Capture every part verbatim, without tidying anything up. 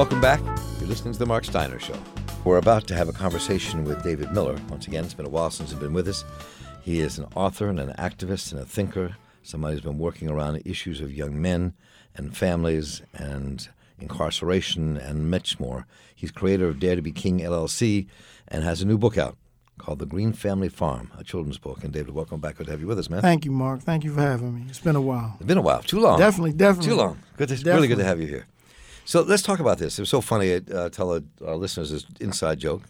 Welcome back. You're listening to The Mark Steiner Show. We're about to have a conversation with David Miller. Once again, it's been a while since he's been with us. He is an author and an activist and a thinker, somebody who's been working around issues of young men and families and incarceration and much more. He's creator of Dare to be King L L C and has a new book out called The Green Family Farm, a children's book. And David, welcome back. Good to have you with us, man. Thank you, Mark. Thank you for having me. It's been a while. It's been a while. Too long. Definitely, definitely. Too long. Good. To, definitely. Really good to have you here. So let's talk about this. It was so funny. I uh, tell our, our listeners this inside joke.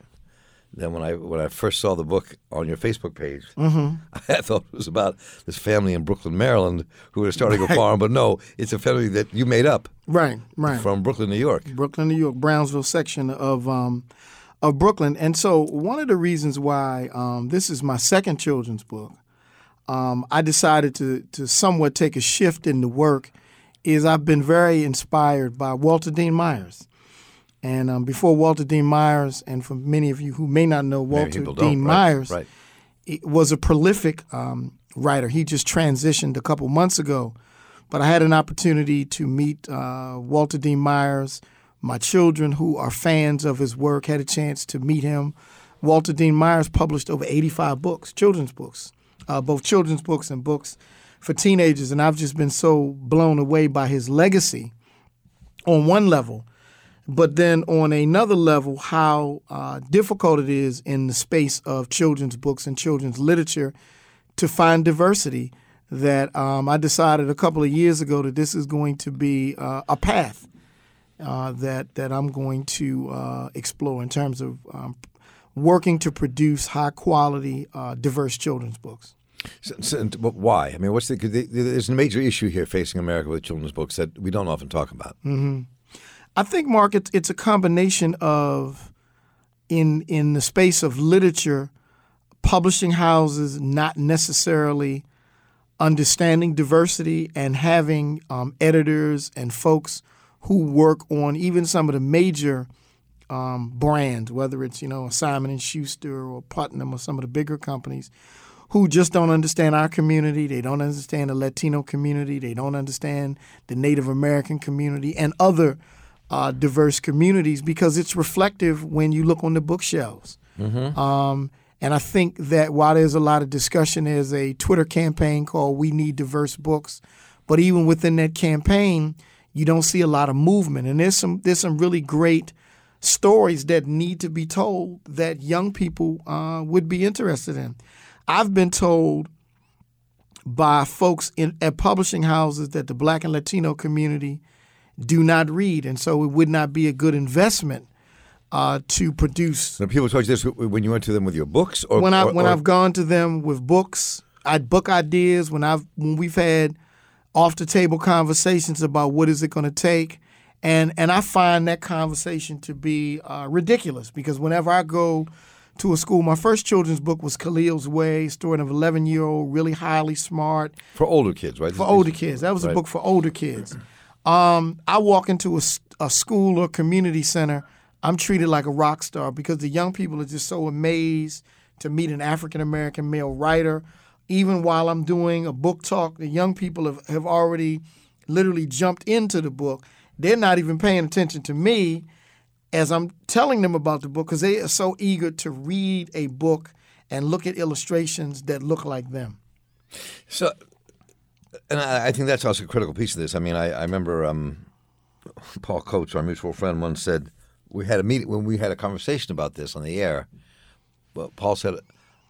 Then when I when I first saw the book on your Facebook page, mm-hmm. I thought it was about this family in Brooklyn, Maryland, who were starting right. a farm. But no, it's a family that you made up, right? Right. From Brooklyn, New York. Brooklyn, New York, Brownsville section of um, of Brooklyn. And so one of the reasons why um, this is my second children's book, um, I decided to to somewhat take a shift in the work, is I've been very inspired by Walter Dean Myers. And um, before Walter Dean Myers, and for many of you who may not know, Walter Dean right, Myers right. It was a prolific um, writer. He just transitioned a couple months ago. But I had an opportunity to meet uh, Walter Dean Myers. My children, who are fans of his work, had a chance to meet him. Walter Dean Myers published over eighty-five books, children's books, uh, both children's books and books for teenagers. And I've just been so blown away by his legacy on one level. But then on another level, how uh, difficult it is in the space of children's books and children's literature to find diversity, that um, I decided a couple of years ago that this is going to be uh, a path uh, that, that I'm going to uh, explore in terms of um, working to produce high-quality, uh, diverse children's books. So, so, but why? I mean, what's the, cause there's a major issue here facing America with children's books that we don't often talk about. Mm-hmm. I think, Mark, it's, it's a combination of, in in the space of literature, publishing houses not necessarily understanding diversity and having um, editors and folks who work on even some of the major um, brands, whether it's, you know, Simon and Schuster or Putnam or some of the bigger companies, who just don't understand our community. They don't understand the Latino community. They don't understand the Native American community and other Uh, diverse communities, because it's reflective when you look on the bookshelves. Mm-hmm. Um, and I think that while there's a lot of discussion, there's a Twitter campaign called We Need Diverse Books. But even within that campaign, you don't see a lot of movement. And there's some there's some really great stories that need to be told that young people uh, would be interested in. I've been told by folks in, at publishing houses that the Black and Latino community do not read, and so it would not be a good investment uh, to produce. Now, people told you this when you went to them with your books, or when I or, when or... I've gone to them with books, I book ideas. When I've when we've had off the table conversations about what is it going to take, and and I find that conversation to be uh, ridiculous, because whenever I go to a school, my first children's book was Khalil's Way, story of an eleven-year-old, really highly smart for older kids, right? For older kids, that was right. a book for older kids. Um, I walk into a, a school or community center, I'm treated like a rock star, because the young people are just so amazed to meet an African-American male writer. Even while I'm doing a book talk, the young people have, have already literally jumped into the book. They're not even paying attention to me as I'm telling them about the book, because they are so eager to read a book and look at illustrations that look like them. So... And I, I think that's also a critical piece of this. I mean, I, I remember um, Paul Coates, our mutual friend, once said, we had a meeting, when we had a conversation about this on the air, but Paul said,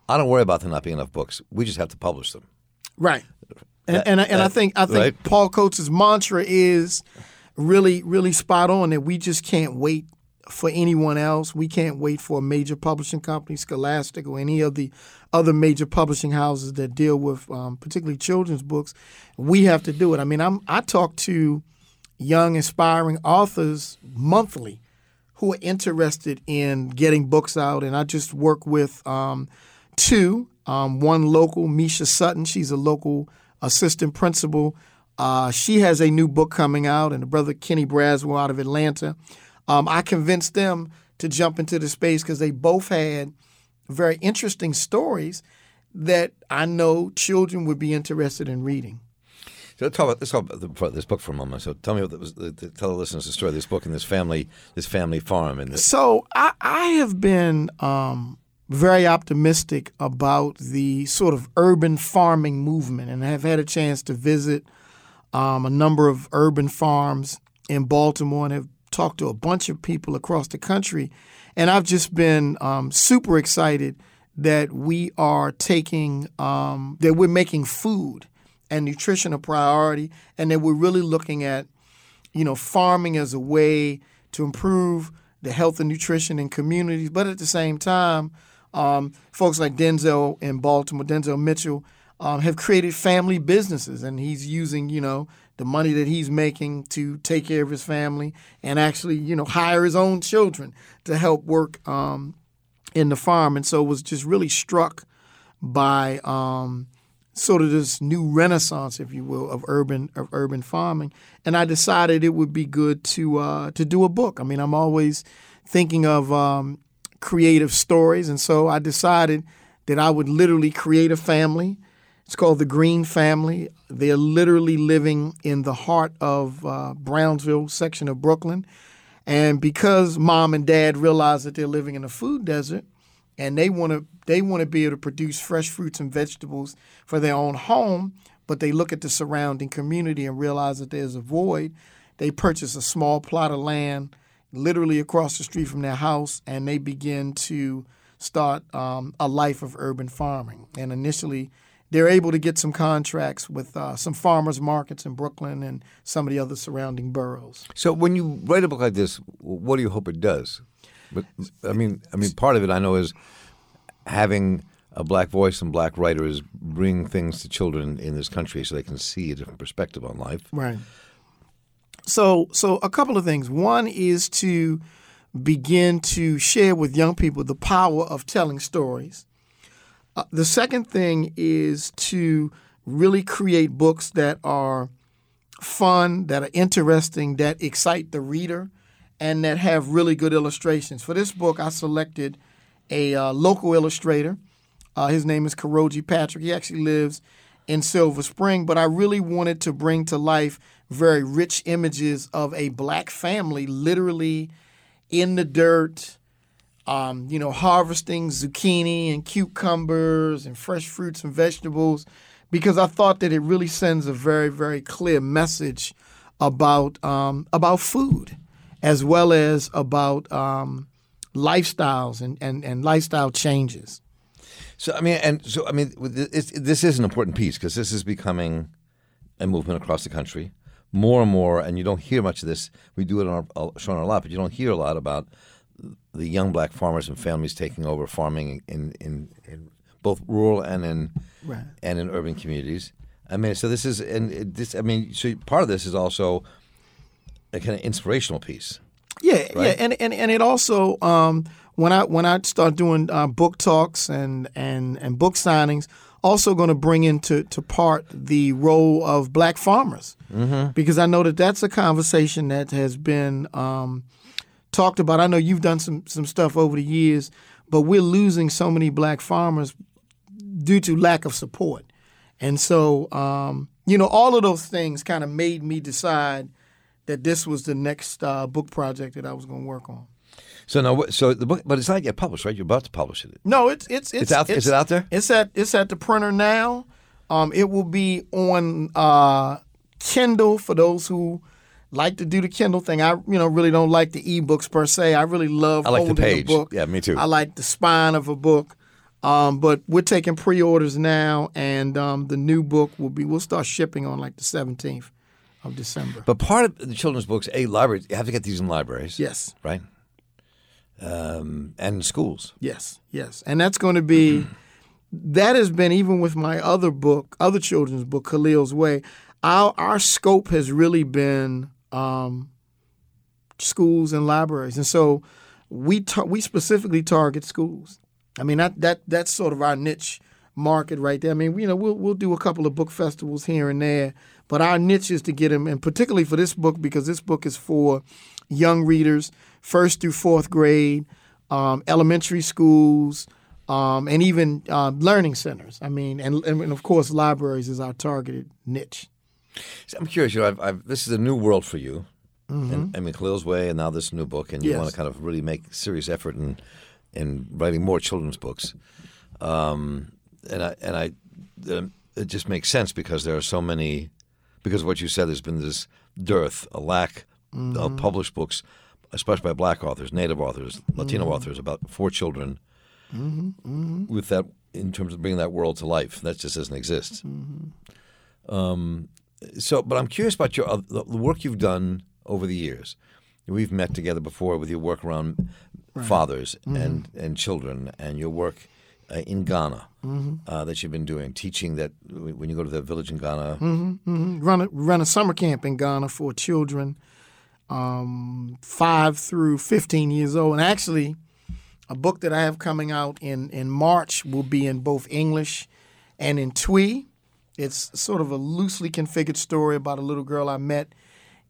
I don't worry about there not being enough books. We just have to publish them. Right. And that, and, I, and that, I think I think right? Paul Coates' mantra is really, really spot on, that we just can't wait for anyone else. We can't wait for a major publishing company, Scholastic, or any of the other major publishing houses that deal with um, particularly children's books. We have to do it. I mean, I'm, I talk to young, aspiring authors monthly who are interested in getting books out, and I just work with um, two, um, one local, Misha Sutton. She's a local assistant principal. Uh, she has a new book coming out, and a brother, Kenny Braswell, out of Atlanta. Um, I convinced them to jump into the space because they both had very interesting stories that I know children would be interested in reading. So let's talk about, let's talk about this book for a moment. So tell me what was, tell the listeners the story of this book and this family, this family farm. And this. So I, I have been um, very optimistic about the sort of urban farming movement, and I have had a chance to visit um, a number of urban farms in Baltimore and have talked to a bunch of people across the country. And I've just been um, super excited that we are taking, um, that we're making food and nutrition a priority, and that we're really looking at, you know, farming as a way to improve the health and nutrition in communities. But at the same time, um, folks like Denzel in Baltimore, Denzel Mitchell, um, have created family businesses, and he's using, you know, the money that he's making to take care of his family and actually, you know, hire his own children to help work um, in the farm. And so was just really struck by um, sort of this new renaissance, if you will, of urban of urban farming. And I decided it would be good to uh, to do a book. I mean, I'm always thinking of um, creative stories. And so I decided that I would literally create a family. It's called The Green Family. They're literally living in the heart of uh, Brownsville section of Brooklyn. And because mom and dad realize that they're living in a food desert and they want to they want to be able to produce fresh fruits and vegetables for their own home, but they look at the surrounding community and realize that there's a void, they purchase a small plot of land literally across the street from their house, and they begin to start um, a life of urban farming. And initially, they're able to get some contracts with uh, some farmers markets in Brooklyn and some of the other surrounding boroughs. So when you write a book like this, what do you hope it does? But I mean, I mean, part of it I know is having a black voice and black writers bring things to children in this country so they can see a different perspective on life. Right. So, so a couple of things. One is to begin to share with young people the power of telling stories. Uh, the second thing is to really create books that are fun, that are interesting, that excite the reader, and that have really good illustrations. For this book, I selected a uh, local illustrator. Uh, his name is Kuroji Patrick. He actually lives in Silver Spring, but I really wanted to bring to life very rich images of a black family literally in the dirt, Um, you know, harvesting zucchini and cucumbers and fresh fruits and vegetables, because I thought that it really sends a very, very clear message about um, about food, as well as about um, lifestyles and, and, and lifestyle changes. So I mean, and so I mean, it's, this is an important piece because this is becoming a movement across the country more and more, and you don't hear much of this. We do it on our show a lot, but you don't hear a lot about the young black farmers and families taking over farming in, in, in both rural and in right. and in urban communities. I mean, so this is and this. I mean, so part of this is also a kind of inspirational piece. Yeah, right? yeah, and, and and it also um, when I when I start doing uh, book talks and, and, and book signings, also going to bring into to part the role of black farmers mm-hmm. because I know that that's a conversation that has been. Um, talked about. I know you've done some, some stuff over the years, but we're losing so many black farmers due to lack of support. And so, um, you know, all of those things kind of made me decide that this was the next uh, book project that I was going to work on. So now, so the book, but it's not yet published, right? You're about to publish it. No, it's it's it's, it's out. It's, is it out there? It's at it's at the printer now. Um, it will be on uh, Kindle for those who like to do the Kindle thing. I, you know, really don't like the ebooks per se. I really love I like holding the page. A book. Yeah, me too. I like the spine of a book. Um, but we're taking pre-orders now, and um, the new book will be. We'll start shipping on like the seventeenth of December. But part of the children's books, a library, you have to get these in libraries. Yes. Right. Um, and schools. Yes. Yes, and that's going to be. Mm-hmm. That has been even with my other book, other children's book, Khalil's Way. Our our scope has really been. Um, schools and libraries, and so we ta- we specifically target schools. I mean, that, that that's sort of our niche market right there. I mean, you know, we'll we'll do a couple of book festivals here and there, but our niche is to get them, and particularly for this book, because this book is for young readers, first through fourth grade, um, elementary schools, um, and even uh, learning centers. I mean, and and of course, libraries is our targeted niche. So I'm curious, you know, I've, I've, this is a new world for you. Mm-hmm. And, I mean, Khalil's Way and now this new book, and you yes. want to kind of really make serious effort in in writing more children's books. Um, and I and I, uh, it just makes sense because there are so many, because of what you said, there's been this dearth, a lack mm-hmm. of published books, especially by black authors, Native authors, Latino mm-hmm. authors, about for children, mm-hmm. Mm-hmm. with that in terms of bringing that world to life. That just doesn't exist. Mm-hmm. Um, so, but I'm curious about your uh, the work you've done over the years. We've met together before with your work around right. fathers mm-hmm. and, and children, and your work uh, in Ghana mm-hmm. uh, that you've been doing, teaching that when you go to the village in Ghana. Mm-hmm. Mm-hmm. Run, a, run a summer camp in Ghana for children um, five through fifteen years old. And actually, a book that I have coming out in, in March will be in both English and in Twi. It's sort of a loosely configured story about a little girl I met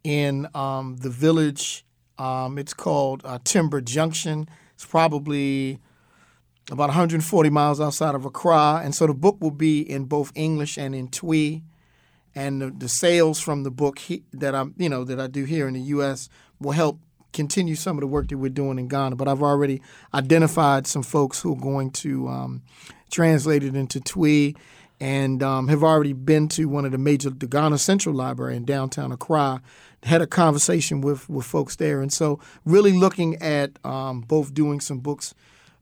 in um, the village. Um, it's called uh, Timber Junction. It's probably about one hundred forty miles outside of Accra. And so the book will be in both English and in Twi. And the, the sales from the book he, that I'm, you know, that I do here in the U S will help continue some of the work that we're doing in Ghana. But I've already identified some folks who are going to um, translate it into Twi, and um, have already been to one of the major, the Ghana Central Library in downtown Accra, had a conversation with, with folks there. And so really looking at um, both doing some books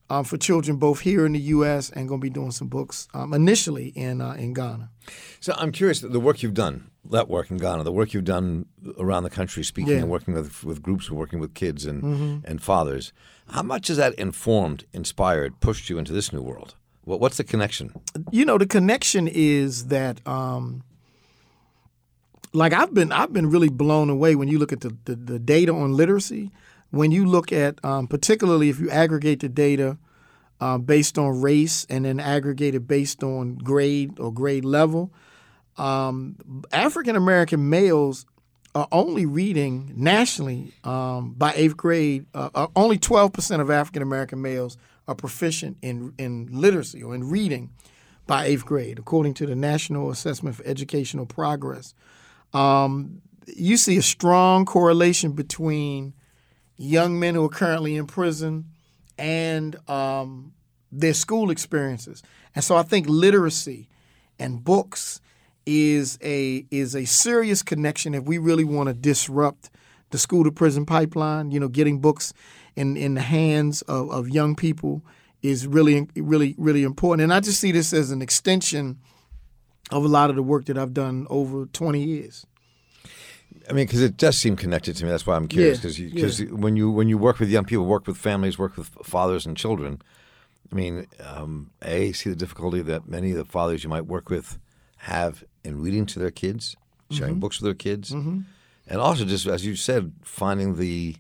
um, for children, both here in the U S and going to be doing some books um, initially in uh, in Ghana. So I'm curious, the work you've done, that work in Ghana, the work you've done around the country, speaking yeah. and working with, with groups, working with kids and, mm-hmm. and fathers, how much has that informed, inspired, pushed you into this new world? What's the connection? You know, the connection is that, um, like I've been, I've been really blown away when you look at the, the, the data on literacy. When you look at, um, particularly if you aggregate the data uh, based on race and then aggregate it based on grade or grade level, um, African American males are only reading nationally um, by eighth grade. Uh, only twelve percent of African American males are proficient in in literacy or in reading by eighth grade, according to the National Assessment for Educational Progress. Um, you see a strong correlation between young men who are currently in prison and um, their school experiences. And so I think literacy and books is a is a serious connection if we really want to disrupt the school-to-prison pipeline. You know, getting books in, in the hands of, of young people is really, really, really important. And I just see this as an extension of a lot of the work that I've done over twenty years. I mean, because it does seem connected to me. That's why I'm curious. Because yeah, yeah. when you when you work with young people, work with families, work with fathers and children, I mean, um, A, see the difficulty that many of the fathers you might work with have in reading to their kids, sharing mm-hmm. books with their kids. Mm-hmm. And also just, as you said, finding the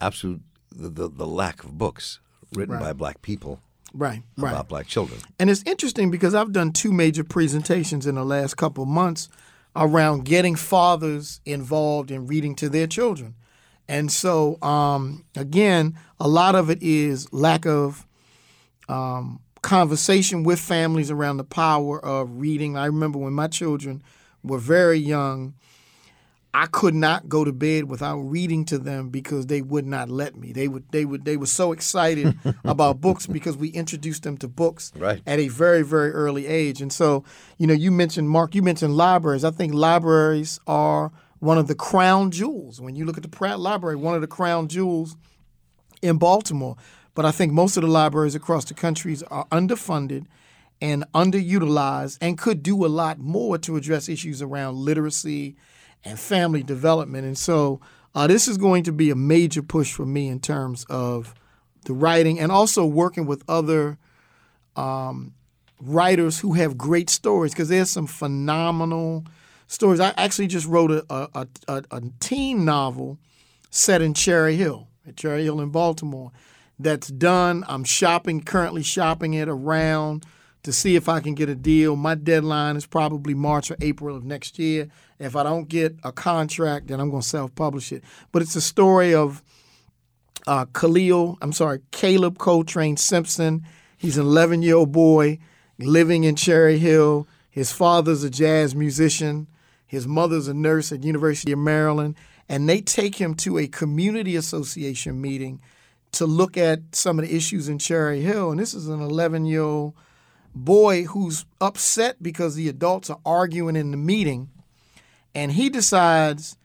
absolute the, the, the lack of books written right. by black people right. about right. black children. And it's interesting because I've done two major presentations in the last couple of months around getting fathers involved in reading to their children. And so, um, again, a lot of it is lack of um, conversation with families around the power of reading. I remember when my children were very young, I could not go to bed without reading to them because they would not let me. They would, they would, they were so excited about books because we introduced them to books right. at a very, very early age. And so, you know, you mentioned, Mark, you mentioned libraries. I think libraries are one of the crown jewels. When you look at the Pratt Library, one of the crown jewels in Baltimore. But I think most of the libraries across the country are underfunded and underutilized and could do a lot more to address issues around literacy and family development. And so uh, this is going to be a major push for me in terms of the writing and also working with other um, writers who have great stories, because there's some phenomenal stories. I actually just wrote a, a, a, a teen novel set in Cherry Hill, at Cherry Hill in Baltimore, that's done. I'm shopping, currently shopping it around to see if I can get a deal. My deadline is probably March or April of next year. If I don't get a contract, then I'm going to self-publish it. But it's a story of uh, Khalil, I'm sorry, Caleb Coltrane Simpson. He's an eleven-year-old boy living in Cherry Hill. His father's a jazz musician. His mother's a nurse at University of Maryland, and they take him to a community association meeting to look at some of the issues in Cherry Hill. And this is an eleven-year-old boy who's upset because the adults are arguing in the meeting, and he decides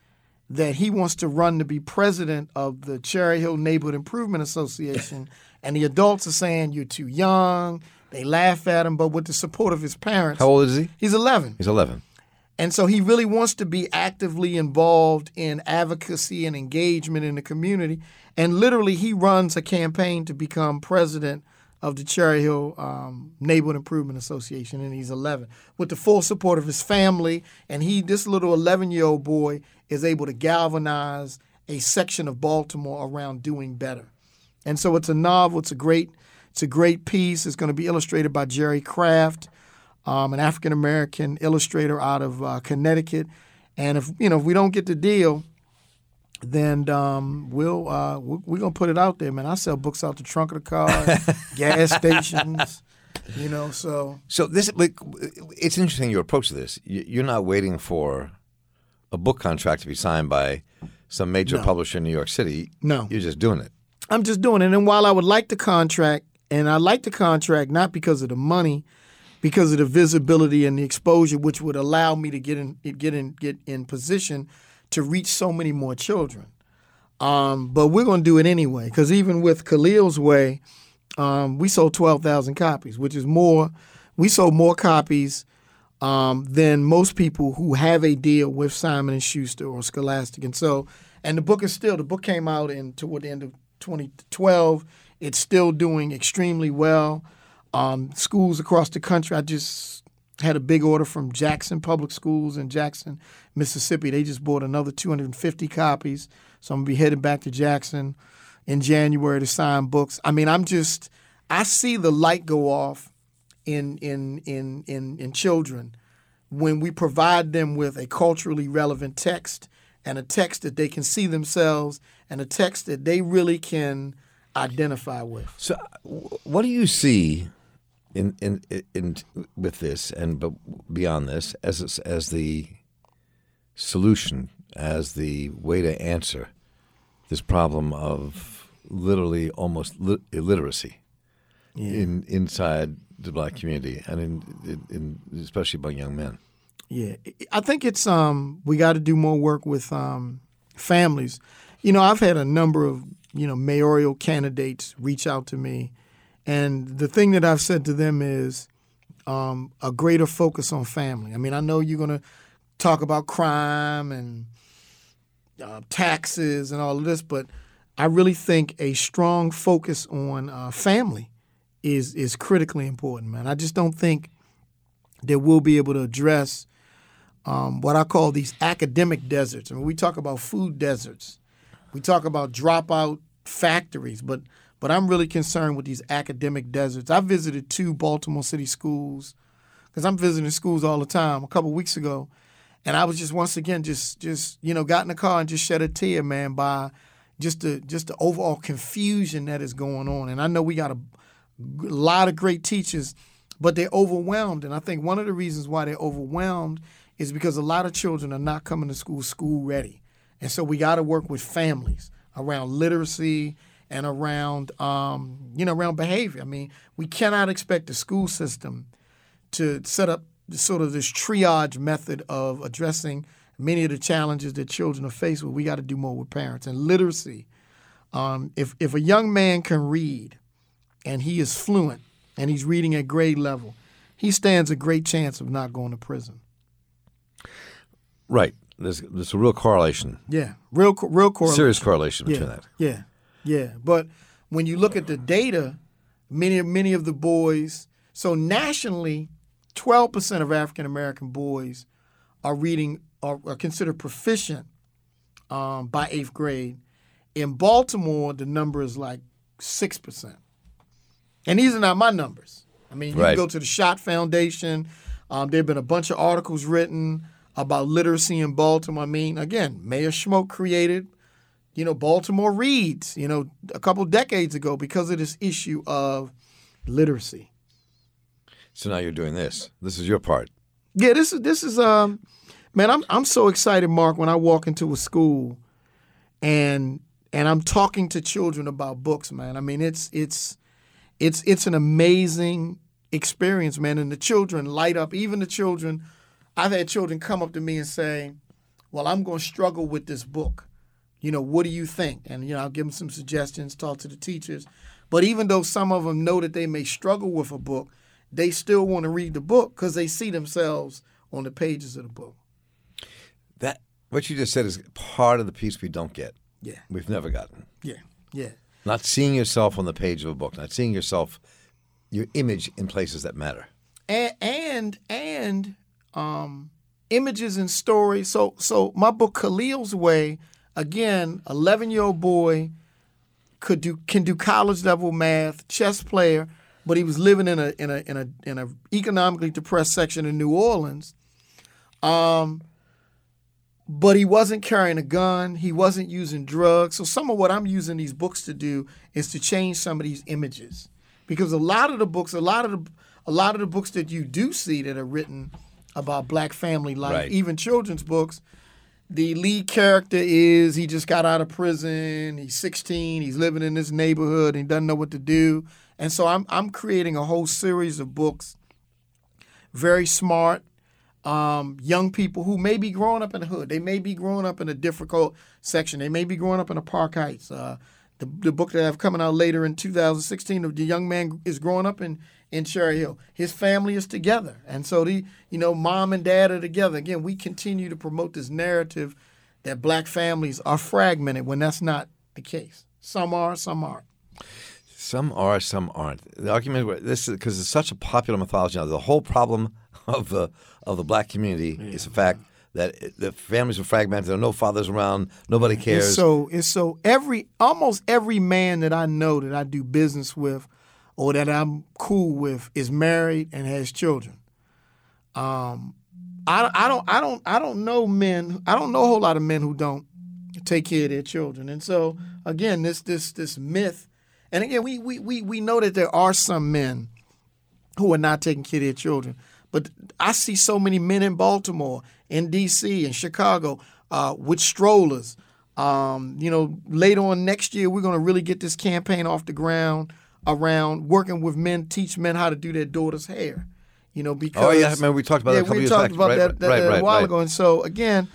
that he wants to run to be president of the Cherry Hill Neighborhood Improvement Association, and the adults are saying, you're too young. They laugh at him, but with the support of his parents. How old is he? He's eleven. He's eleven. And so he really wants to be actively involved in advocacy and engagement in the community. And literally, he runs a campaign to become president of the Cherry Hill um, Neighborhood Improvement Association, and he's eleven, with the full support of his family. And he, this little eleven-year-old boy, is able to galvanize a section of Baltimore around doing better. And so it's a novel. It's a great, it's a great piece. It's going to be illustrated by Jerry Craft, Um, an African-American illustrator out of uh, Connecticut. And if you know if we don't get the deal, then um, we'll, uh, we're, we're going to put it out there, man. I sell books out the trunk of the car, gas stations, you know, so. So this, like, it's interesting your approach to this. You're not waiting for a book contract to be signed by some major no. publisher in New York City. No. You're just doing it. I'm just doing it. And while I would like the contract, and I like the contract not because of the money, because of the visibility and the exposure, which would allow me to get in, get in, get in position to reach so many more children. Um, but we're going to do it anyway, because even with Khalil's Way, um, we sold twelve thousand copies, which is more. We sold more copies um, than most people who have a deal with Simon and Schuster or Scholastic, and so. And the book is still. The book came out in toward the end of twenty twelve. It's still doing extremely well. Um, schools across the country. I just had a big order from Jackson Public Schools in Jackson, Mississippi. They just bought another two hundred fifty copies. So I'm going to be headed back to Jackson in January to sign books. I mean, I'm just, I see the light go off in in in in, in children when we provide them with a culturally relevant text, and a text that they can see themselves, and a text that they really can identify with. So what do you see In, in in with this and beyond this as as the solution, as the way to answer this problem of literally almost li- illiteracy yeah. in inside the black community and in, in, in especially among young men? Yeah, I think it's um we got to do more work with um families. You know, I've had a number of you know mayoral candidates reach out to me. And the thing that I've said to them is um, a greater focus on family. I mean, I know you're going to talk about crime and uh, taxes and all of this, but I really think a strong focus on uh, family is is critically important, man. I just don't think that we'll be able to address um, what I call these academic deserts. I mean, we talk about food deserts. We talk about dropout factories, but... But I'm really concerned with these academic deserts. I visited two Baltimore City schools because I'm visiting schools all the time a couple of weeks ago. And I was just once again just just, you know, got in the car and just shed a tear, man, by just the just the overall confusion that is going on. And I know we got a lot of great teachers, but they're overwhelmed. And I think one of the reasons why they're overwhelmed is because a lot of children are not coming to school school ready. And so we got to work with families around literacy and around, um, you know, around behavior. I mean, we cannot expect the school system to set up sort of this triage method of addressing many of the challenges that children are faced with. We got to do more with parents. And literacy, um, if, if a young man can read and he is fluent and he's reading at grade level, he stands a great chance of not going to prison. Right. There's, there's a real correlation. Yeah, real, real correlation. Serious correlation between yeah. that. Yeah. Yeah, but when you look at the data, many, many of the boys, so nationally, twelve percent of African-American boys are reading, are, are considered proficient um, by eighth grade. In Baltimore, the number is like six percent. And these are not my numbers. I mean, you right. can go to the Schott Foundation. Um, there have been a bunch of articles written about literacy in Baltimore. I mean, again, Mayor Schmoke created You know, Baltimore Reads, you know, a couple decades ago because of this issue of literacy. So now you're doing this. This is your part. Yeah, this is this is um Man, I'm I'm so excited, Mark, when I walk into a school and and I'm talking to children about books, man. I mean, it's it's it's it's an amazing experience, man. And the children light up. Even the children, I've had children come up to me and say, "Well, I'm going to struggle with this book. You know, what do you think?" And you know, I'll give them some suggestions, talk to the teachers. But even though some of them know that they may struggle with a book, they still want to read the book because they see themselves on the pages of the book. That what you just said is part of the piece we don't get. Yeah, we've never gotten. Yeah, yeah. Not seeing yourself on the page of a book, not seeing yourself, your image in places that matter, and and and um, images and stories. So so my book Khalil's Way, again, eleven-year-old boy could do can do college level math, chess player, but he was living in a in a in a in a economically depressed section in New Orleans. Um. But he wasn't carrying a gun. He wasn't using drugs. So some of what I'm using these books to do is to change some of these images, because a lot of the books, a lot of the, a lot of the books that you do see that are written about Black family life, right, even children's books, the lead character is he just got out of prison. He's sixteen. He's living in this neighborhood and he doesn't know what to do. And so I'm I'm creating a whole series of books. Very smart. Um, young people who may be growing up in the hood. They may be growing up in a difficult section. They may be growing up in a Park Heights. Uh, the, the book that I have coming out later in two thousand sixteen, the young man is growing up in, in Cherry Hill. His family is together. And so, the you know, mom and dad are together. Again, we continue to promote this narrative that Black families are fragmented when that's not the case. Some are, some aren't. Some are, some aren't. The argument, this is because it's such a popular mythology now, the whole problem of the of the Black community, yeah, is the fact that it, the families are fragmented. There are no fathers around. Nobody cares. It's so it's so every almost every man that I know that I do business with, or that I'm cool with, is married and has children. Um, I, I don't I don't I don't know men. I don't know a whole lot of men who don't take care of their children. And so again, this this this myth, and again we we we we know that there are some men who are not taking care of their children. But I see so many men in Baltimore, in D C, in Chicago, uh, with strollers. Um, you know, later on next year, we're going to really get this campaign off the ground around working with men, teach men how to do their daughter's hair. You know, because oh yeah, I mean, we talked about yeah, that. A couple we years talked back. about right, that, that, right, that right, a while right. ago. And so again,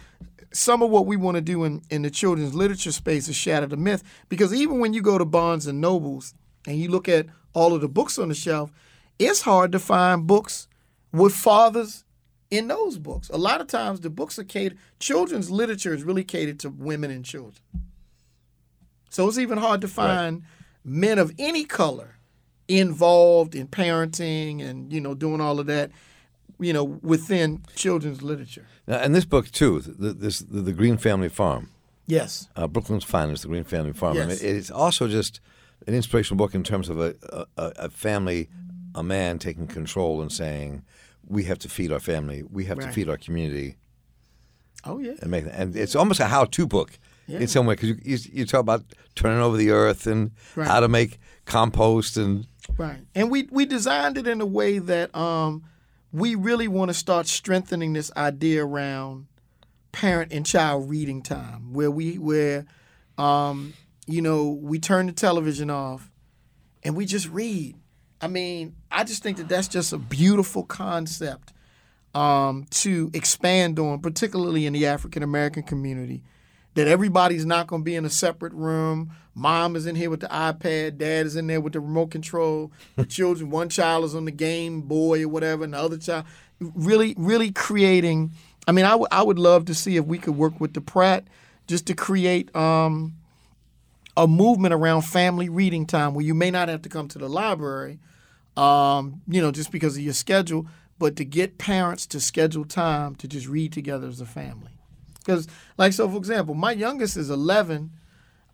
some of what we want to do in, in the children's literature space is shatter the myth, because even when you go to Barnes and Nobles and you look at all of the books on the shelf, it's hard to find books with fathers in those books. A lot of times the books are catered, children's literature is really catered to women and children. So it's even hard to find right. men of any color involved in parenting and, you know, doing all of that, you know, within children's literature. Now, and this book, too, the, this, the, the Green Family Farm. Yes. Uh, Brooklyn's Finest, The Green Family Farm. Yes. I mean, it's also just an inspirational book in terms of a, a, a family, a man taking control and saying, we have to feed our family. We have right. to feed our community. Oh, yeah. And make, and it's almost a how-to book yeah. in some way, because you, you, you talk about turning over the earth and right. how to make compost. and Right. And we, we designed it in a way that um, we really want to start strengthening this idea around parent and child reading time, where we where um, you know, we turn the television off and we just read. I mean, I just think that that's just a beautiful concept um, to expand on, particularly in the African-American community, that everybody's not going to be in a separate room. Mom is in here with the iPad. Dad is in there with the remote control. The children, one child is on the Game Boy or whatever, and the other child. Really, really creating. I mean, I, w- I would love to see if we could work with the Pratt just to create um, a movement around family reading time where you may not have to come to the library, Um, you know, just because of your schedule, but to get parents to schedule time to just read together as a family. Because, like, so for example, my youngest is eleven.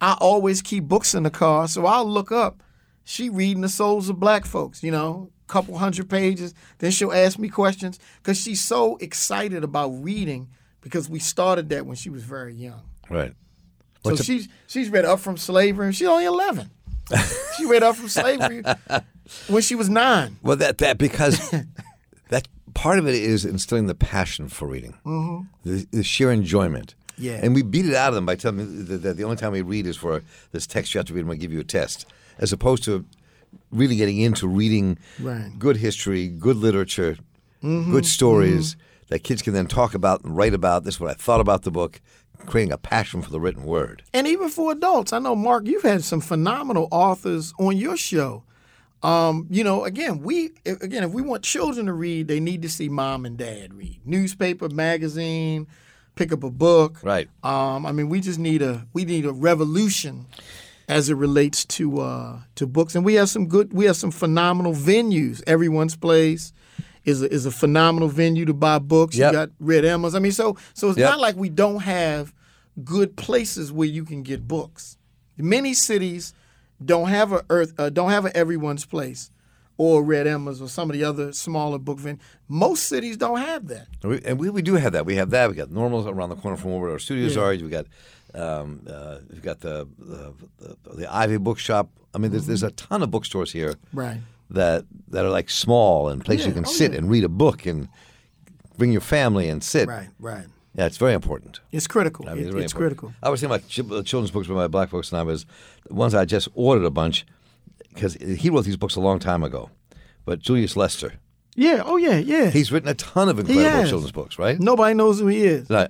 I always keep books in the car, so I'll look up. She reading The Souls of Black Folks, you know, a couple hundred pages. Then she'll ask me questions because she's so excited about reading, because we started that when she was very young. Right. What's so a- she's, she's read Up From Slavery, and she's only eleven. She read Up From Slavery when she was nine. Well, that that because that part of it is instilling the passion for reading, mm-hmm. the, the sheer enjoyment. Yeah. And we beat it out of them by telling them that the only time we read is for this text you have to read and we'll give you a test, as opposed to really getting into reading right. good history, good literature, mm-hmm. good stories mm-hmm. that kids can then talk about and write about. This is what I thought about the book. Creating a passion for the written word. And even for adults. I know, Mark, you've had some phenomenal authors on your show. Um, you know, again, we again, if we want children to read, they need to see mom and dad read. Newspaper, magazine, pick up a book. Right. Um, I mean, we just need a we need a revolution as it relates to uh, to books. And we have some good we have some phenomenal venues. Everyone's Place is a, is a phenomenal venue to buy books. Yep. You got Red Emma's. I mean, so so it's yep. not like we don't have good places where you can get books. Many cities don't have a earth, uh, don't have an Everyone's Place or Red Emma's or some of the other smaller book venues. Most cities don't have that. And we, and we, we do have that. We have that. We got Normals around the corner from where our studios yeah. are. We got um, uh, we've got the, the the the Ivy Bookshop. I mean, there's mm-hmm. there's a ton of bookstores here. Right. That that are like small and places yeah. you can oh, sit yeah. and read a book and bring your family and sit. Right, right. Yeah, it's very important. It's critical. I mean, it, it's really it's important. critical. I was thinking about ch- children's books with my black folks, and I was the ones I just ordered a bunch because he wrote these books a long time ago. But Julius Lester. Yeah. Oh yeah. Yeah. He's written a ton of incredible children's books, right? Nobody knows who he is. I,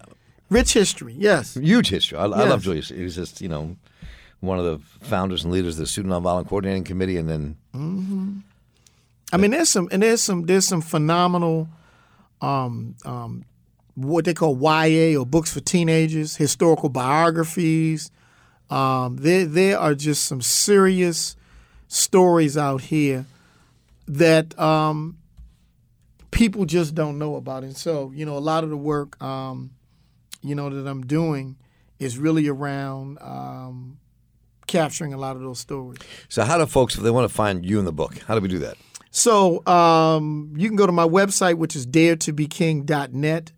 Rich history. Yes. Huge history. I, yes. I love Julius. He's just you know one of the founders and leaders of the Student Nonviolent Coordinating Committee, and then. Mm-hmm. I mean, there's some and there's some there's some phenomenal, um, um, what they call Y A or books for teenagers, historical biographies. Um, there there are just some serious stories out here that um, people just don't know about. And so, you know, a lot of the work, um, you know, that I'm doing is really around. Um, capturing a lot of those stories. So how do folks, if they want to find you in the book, how do we do that? So um, you can go to my website, which is dare to be king dot net,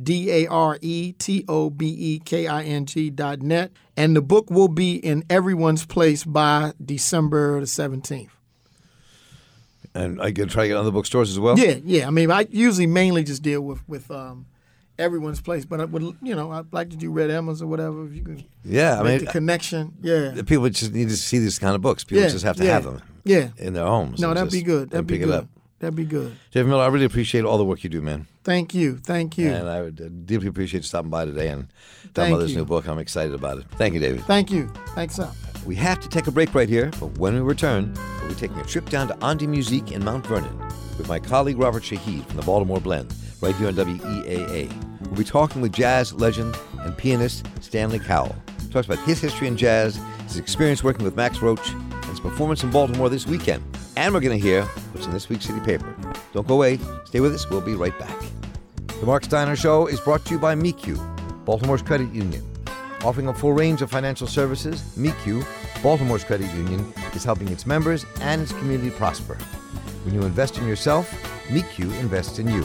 D A R E T O B E K I N G dot net, and the book will be in Everyone's Place by December the seventeenth. And I can try to get other bookstores as well? Yeah, yeah. I mean, I usually mainly just deal with, with um, Everyone's Place, but I would, you know, I'd like to do Red Emma's or whatever. If you can, yeah, I make mean, the connection. Yeah, people just need to see these kind of books. People yeah, just have to yeah, have them, yeah. in their homes. No, that'd be good. That'd be pick good. It up. That'd be good. David Miller, I really appreciate all the work you do, man. Thank you, thank you. And I would deeply appreciate you stopping by today and talking about this new book. I'm excited about it. Thank you, David. Thank you. Thanks, up. We have to take a break right here, but when we return, we'll be taking a trip down to Andy Musique in Mount Vernon with my colleague Robert Shaheed from the Baltimore Blend. Right here on W E A A. We'll be talking with jazz legend and pianist Stanley Cowell. He talks about his history in jazz, his experience working with Max Roach, and his performance in Baltimore this weekend. And we're going to hear what's in this week's City Paper. Don't go away. Stay with us. We'll be right back. The Mark Steiner Show is brought to you by M E C U, Baltimore's credit union. Offering a full range of financial services, M E C U, Baltimore's credit union, is helping its members and its community prosper. When you invest in yourself, M E C U invests in you.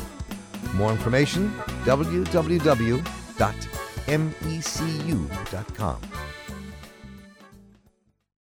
More information, w w w dot m e c u dot com.